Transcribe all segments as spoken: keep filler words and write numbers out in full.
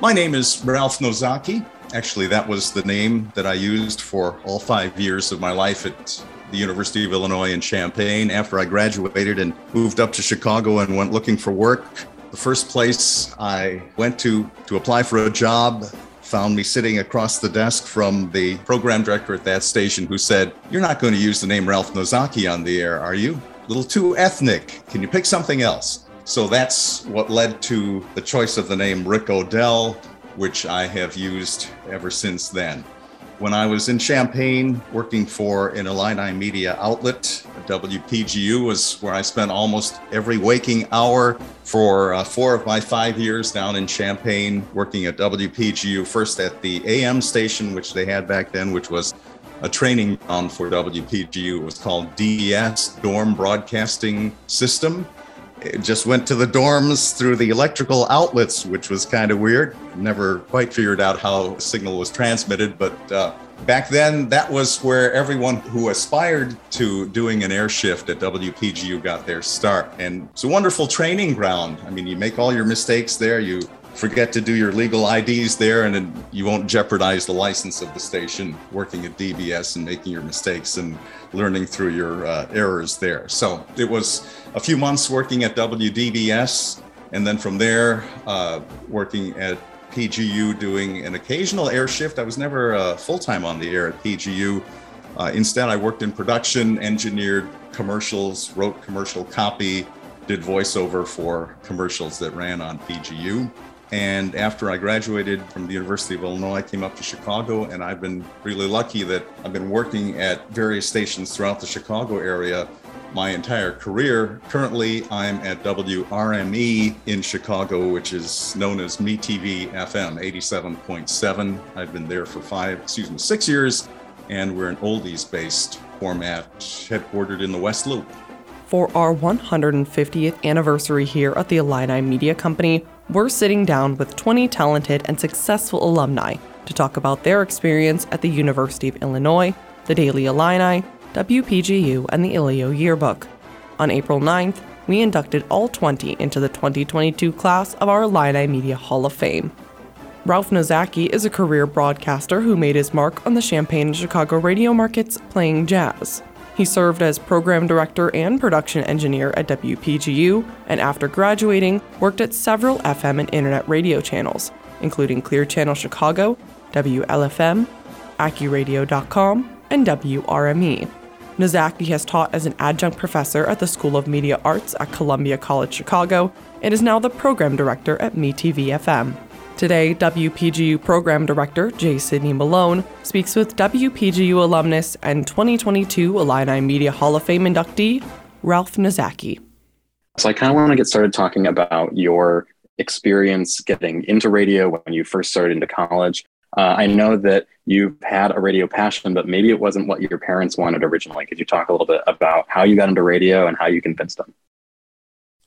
My name is Ralph Nozaki. Actually, that was the name that I used for all five years of my life at the University of Illinois in Champaign. After I graduated and moved up to Chicago and went looking for work, the first place I went to to apply for a job found me sitting across the desk from the program director at that station, who said, "You're not going to use the name Ralph Nozaki on the air, are you? A little too ethnic. Can you pick something else?" So that's what led to the choice of the name Rick O'Dell, which I have used ever since then. When I was in Champaign working for an Illini Media outlet, W P G U was where I spent almost every waking hour for uh, four of my five years down in Champaign, working at W P G U, first at the A M station, which they had back then, which was a training ground for W P G U. It was called D B S, Dorm Broadcasting System. It just went to the dorms through the electrical outlets, which was kind of weird. Never quite figured out how a signal was transmitted, but uh, back then that was where everyone who aspired to doing an air shift at W P G U got their start. And it's a wonderful training ground. I mean, you make all your mistakes there, you forget to do your legal I Ds there, and then you won't jeopardize the license of the station working at D B S and making your mistakes and learning through your uh, errors there. So it was a few months working at W D B S, and then from there uh, working at P G U, doing an occasional air shift. I was never uh, full-time on the air at P G U. Uh, instead, I worked in production, engineered commercials, wrote commercial copy, did voiceover for commercials that ran on P G U. And after I graduated from the University of Illinois, I came up to Chicago, and I've been really lucky that I've been working at various stations throughout the Chicago area my entire career. Currently, I'm at W R M E in Chicago, which is known as MeTV F M eighty-seven point seven. I've been there for five, excuse me, six years, and we're an oldies-based format headquartered in the West Loop. For our one hundred fiftieth anniversary here at the Illini Media Company, we're sitting down with twenty talented and successful alumni to talk about their experience at the University of Illinois, the Daily Illini, W P G U, and the ILLIO yearbook. On April ninth, we inducted all twenty into the twenty twenty-two class of our Illini Media Hall of Fame. Ralph Nozaki is a career broadcaster who made his mark on the Champaign and Chicago radio markets playing jazz. He served as program director and production engineer at W P G U, and after graduating, worked at several F M and internet radio channels, including Clear Channel Chicago, W L F M, AccuRadio dot com, and W R M E. Nozaki has taught as an adjunct professor at the School of Media Arts at Columbia College Chicago, and is now the program director at MeTV F M. Today, W P G U Program Director J. Sidney Malone speaks with W P G U alumnus and twenty twenty-two Illini Media Hall of Fame inductee, Ralph Nozaki. So I kind of want to get started talking about your experience getting into radio when you first started into college. Uh, I know that you've had a radio passion, but maybe it wasn't what your parents wanted originally. Could you talk a little bit about how you got into radio and how you convinced them?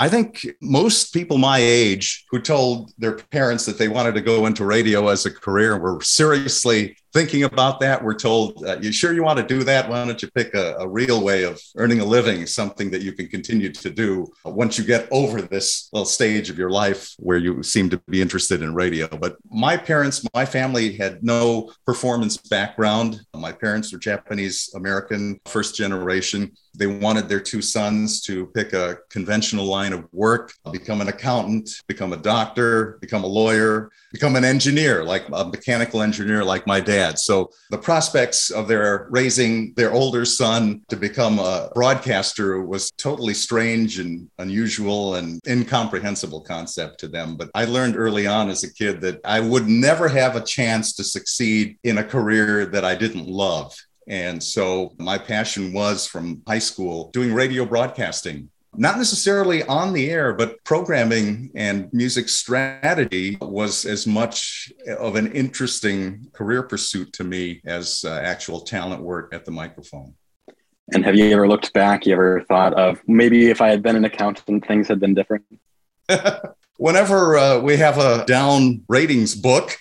I think most people my age who told their parents that they wanted to go into radio as a career were seriously thinking about that. We're told, uh, you sure you want to do that? Why don't you pick a, a real way of earning a living, something that you can continue to do once you get over this little stage of your life where you seem to be interested in radio. But my parents, my family had no performance background. My parents were Japanese American, first generation. They wanted their two sons to pick a conventional line of work, become an accountant, become a doctor, become a lawyer, become an engineer, like a mechanical engineer like my dad. So the prospects of their raising their older son to become a broadcaster was totally strange and unusual and incomprehensible concept to them. But I learned early on as a kid that I would never have a chance to succeed in a career that I didn't love. And so my passion was from high school doing radio broadcasting. Not necessarily on the air, but programming and music strategy was as much of an interesting career pursuit to me as uh, actual talent work at the microphone. And have you ever looked back? You ever thought of maybe if I had been an accountant, things had been different? Whenever uh, we have a down ratings book,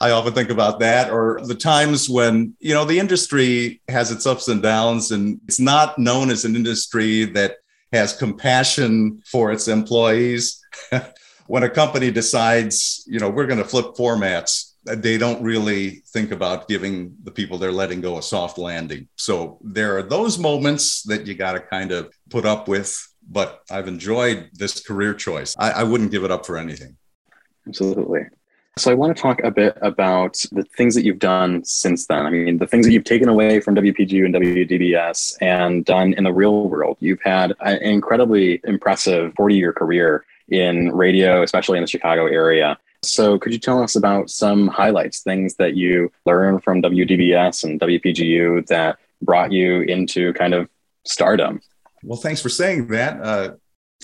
I often think about that, or the times when, you know, the industry has its ups and downs, and it's not known as an industry that has compassion for its employees when a company decides, you know, we're going to flip formats, they don't really think about giving the people they're letting go a soft landing. So there are those moments that you got to kind of put up with. But I've enjoyed this career choice. I, I wouldn't give it up for anything. Absolutely. So I want to talk a bit about the things that you've done since then. I mean, the things that you've taken away from W P G U and W D B S and done in the real world. You've had an incredibly impressive forty-year career in radio, especially in the Chicago area. So could you tell us about some highlights, things that you learned from W D B S and W P G U that brought you into kind of stardom? Well, thanks for saying that. Uh,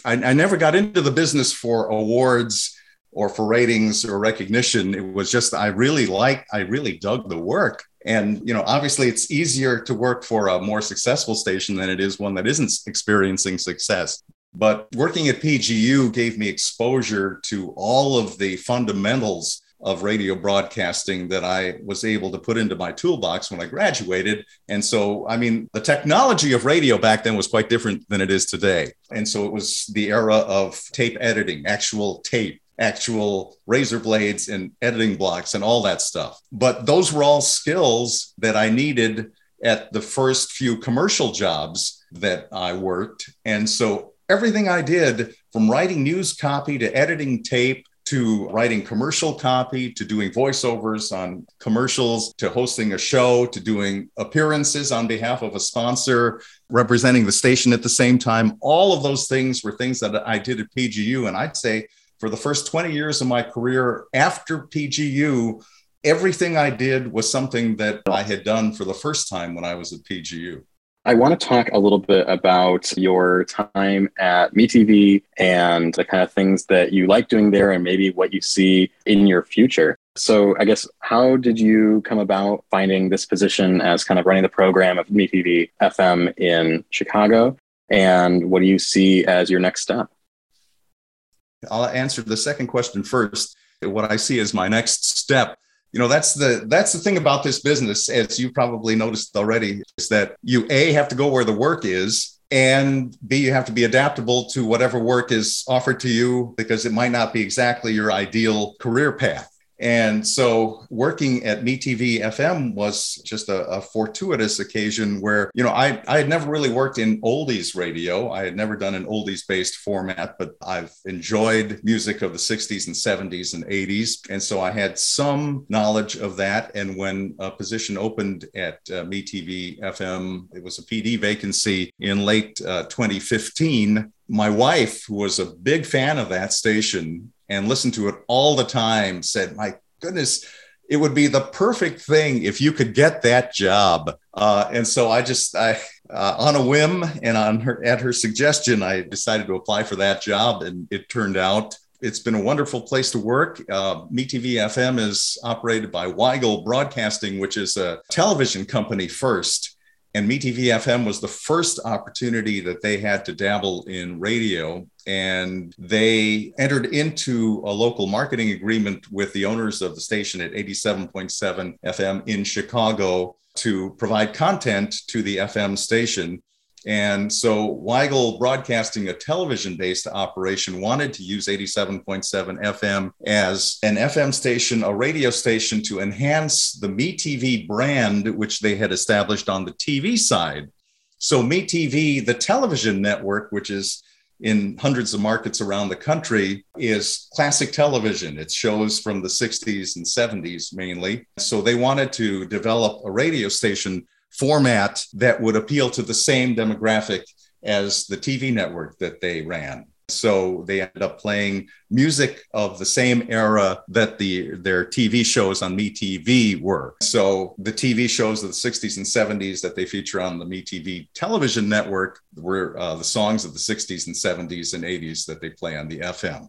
I, I never got into the business for awards or for ratings or recognition. It was just, I really liked, I really dug the work. And, you know, obviously it's easier to work for a more successful station than it is one that isn't experiencing success. But working at P G U gave me exposure to all of the fundamentals of radio broadcasting that I was able to put into my toolbox when I graduated. And so, I mean, the technology of radio back then was quite different than it is today. And so it was the era of tape editing, actual tape, actual razor blades and editing blocks and all that stuff. But those were all skills that I needed at the first few commercial jobs that I worked. And so everything I did, from writing news copy to editing tape, to writing commercial copy, to doing voiceovers on commercials, to hosting a show, to doing appearances on behalf of a sponsor, representing the station at the same time. All of those things were things that I did at P G U. And I'd say for the first twenty years of my career after P G U, everything I did was something that I had done for the first time when I was at P G U. I want to talk a little bit about your time at MeTV and the kind of things that you like doing there and maybe what you see in your future. So I guess, how did you come about finding this position as kind of running the program of MeTV F M in Chicago? And what do you see as your next step? I'll answer the second question first. What I see as my next step, you know, that's the that's the thing about this business, as you probably noticed already, is that you, A, have to go where the work is, and B, you have to be adaptable to whatever work is offered to you, because it might not be exactly your ideal career path. And so working at MeTV F M was just a, a fortuitous occasion where, you know, I, I had never really worked in oldies radio. I had never done an oldies-based format, but I've enjoyed music of the sixties and seventies and eighties. And so I had some knowledge of that. And when a position opened at uh, MeTV F M, it was a P D vacancy in late uh, twenty fifteen. My wife, who was a big fan of that station and listened to it all the time, said, my goodness, it would be the perfect thing if you could get that job. Uh, and so I just, I, uh, on a whim and on her, at her suggestion, I decided to apply for that job. And it turned out it's been a wonderful place to work. Uh, MeTV F M is operated by Weigel Broadcasting, which is a television company first. And MeTV F M was the first opportunity that they had to dabble in radio. And they entered into a local marketing agreement with the owners of the station at eighty-seven point seven F M in Chicago to provide content to the F M station. And so Weigel Broadcasting, a television-based operation, wanted to use eighty-seven point seven F M as an F M station, a radio station, to enhance the MeTV brand, which they had established on the T V side. So MeTV, the television network, which is in hundreds of markets around the country, is classic television. It shows from the sixties and seventies mainly. So they wanted to develop a radio station format that would appeal to the same demographic as the T V network that they ran. So they ended up playing music of the same era that the their T V shows on MeTV were. So the T V shows of the sixties and seventies that they feature on the MeTV television network were uh, the songs of the sixties and seventies and eighties that they play on the F M.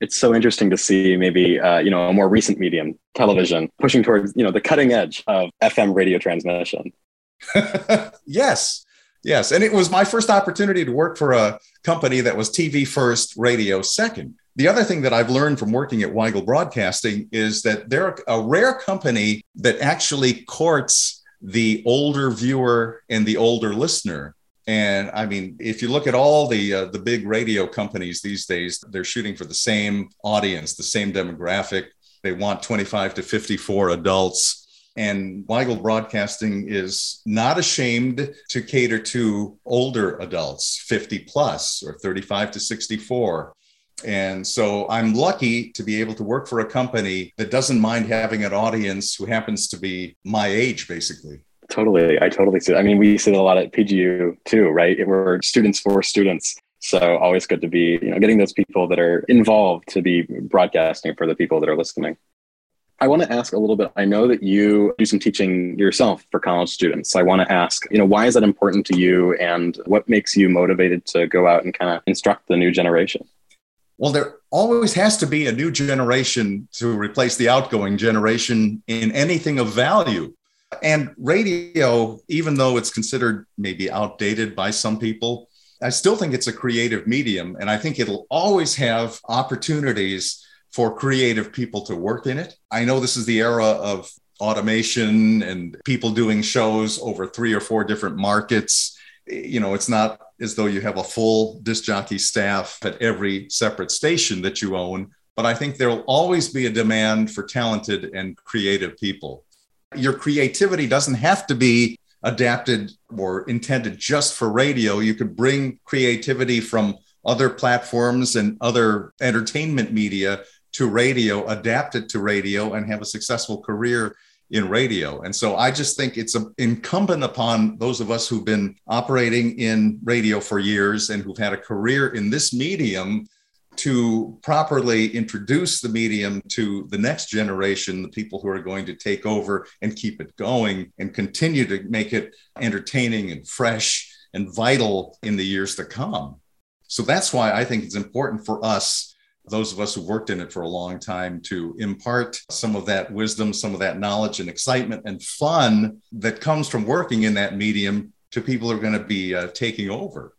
It's so interesting to see maybe, uh, you know, a more recent medium, television, pushing towards, you know, the cutting edge of F M radio transmission. Yes, yes. And it was my first opportunity to work for a company that was T V first, radio second. The other thing that I've learned from working at Weigel Broadcasting is that they're a rare company that actually courts the older viewer and the older listener. And I mean, if you look at all the uh, the big radio companies these days, they're shooting for the same audience, the same demographic. They want twenty-five to fifty-four adults. And Weigel Broadcasting is not ashamed to cater to older adults, fifty plus or thirty-five to sixty-four. And so I'm lucky to be able to work for a company that doesn't mind having an audience who happens to be my age, basically. Totally. I totally see. I mean, we see it a lot at P G U too, right? We're students for students. So always good to be, you know, getting those people that are involved to be broadcasting for the people that are listening. I want to ask a little bit, I know that you do some teaching yourself for college students. So I want to ask, you know, why is that important to you and what makes you motivated to go out and kind of instruct the new generation? Well, there always has to be a new generation to replace the outgoing generation in anything of value. And radio, even though it's considered maybe outdated by some people, I still think it's a creative medium. And I think it'll always have opportunities for creative people to work in it. I know this is the era of automation and people doing shows over three or four different markets. You know, it's not as though you have a full disc jockey staff at every separate station that you own. But I think there'll always be a demand for talented and creative people. Your creativity doesn't have to be adapted or intended just for radio. You could bring creativity from other platforms and other entertainment media to radio, adapt it to radio, and have a successful career in radio. And so I just think it's incumbent upon those of us who've been operating in radio for years and who've had a career in this medium to properly introduce the medium to the next generation, the people who are going to take over and keep it going and continue to make it entertaining and fresh and vital in the years to come. So that's why I think it's important for us, those of us who've worked in it for a long time, to impart some of that wisdom, some of that knowledge and excitement and fun that comes from working in that medium to people who are going to be uh, taking over.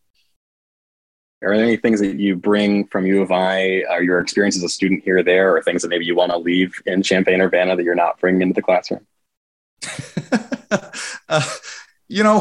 Are there any things that you bring from U of I, or your experience as a student here or there, or things that maybe you want to leave in Champaign, Urbana that you're not bringing into the classroom? uh, you know,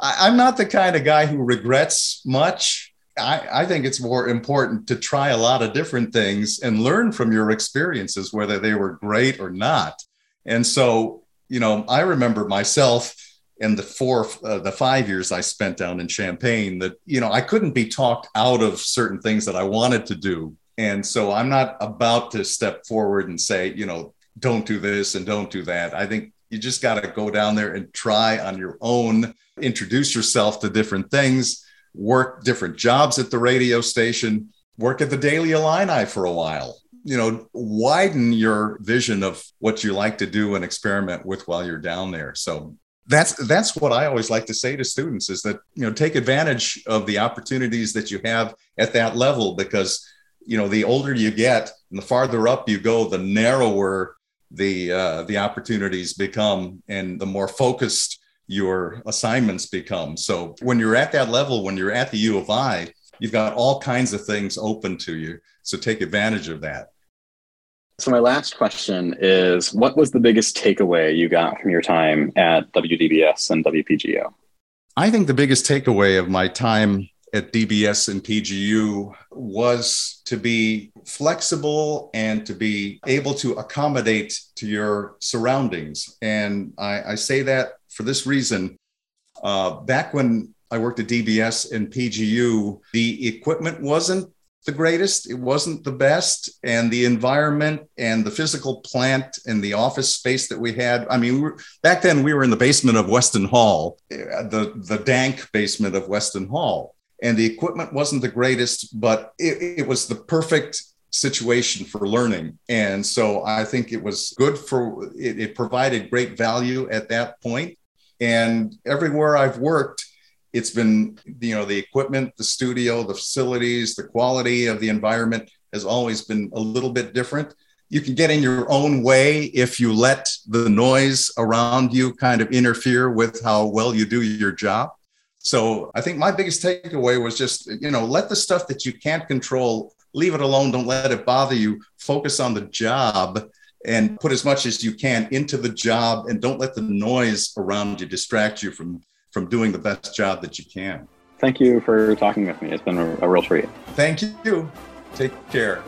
I, I'm not the kind of guy who regrets much. I, I think it's more important to try a lot of different things and learn from your experiences, whether they were great or not. And so, you know, I remember myself and the four, uh, the five years I spent down in Champaign that, you know, I couldn't be talked out of certain things that I wanted to do. And so I'm not about to step forward and say, you know, don't do this and don't do that. I think you just got to go down there and try on your own, introduce yourself to different things, work different jobs at the radio station, work at the Daily Illini for a while, you know, widen your vision of what you like to do and experiment with while you're down there. So That's that's what I always like to say to students is that, you know, take advantage of the opportunities that you have at that level, because, you know, the older you get and the farther up you go, the narrower the uh, the opportunities become and the more focused your assignments become. So when you're at that level, when you're at the U of I, you've got all kinds of things open to you. So take advantage of that. So my last question is, what was the biggest takeaway you got from your time at W D B S and W P G U? I think the biggest takeaway of my time at D B S and P G U was to be flexible and to be able to accommodate to your surroundings. And I, I say that for this reason. Uh, back when I worked at D B S and P G U, the equipment wasn't the greatest. It wasn't the best. And the environment and the physical plant and the office space that we had. I mean, we were, back then we were in the basement of Weston Hall, the, the dank basement of Weston Hall. And the equipment wasn't the greatest, but it, it was the perfect situation for learning. And so I think it was good for, it, it provided great value at that point. And everywhere I've worked, it's been, you know, the equipment, the studio, the facilities, the quality of the environment has always been a little bit different. You can get in your own way if you let the noise around you kind of interfere with how well you do your job. So I think my biggest takeaway was just, you know, let the stuff that you can't control, leave it alone. Don't let it bother you. Focus on the job and put as much as you can into the job and don't let the noise around you distract you from from doing the best job that you can. Thank you for talking with me. It's been a, a real treat. Thank you. Take care.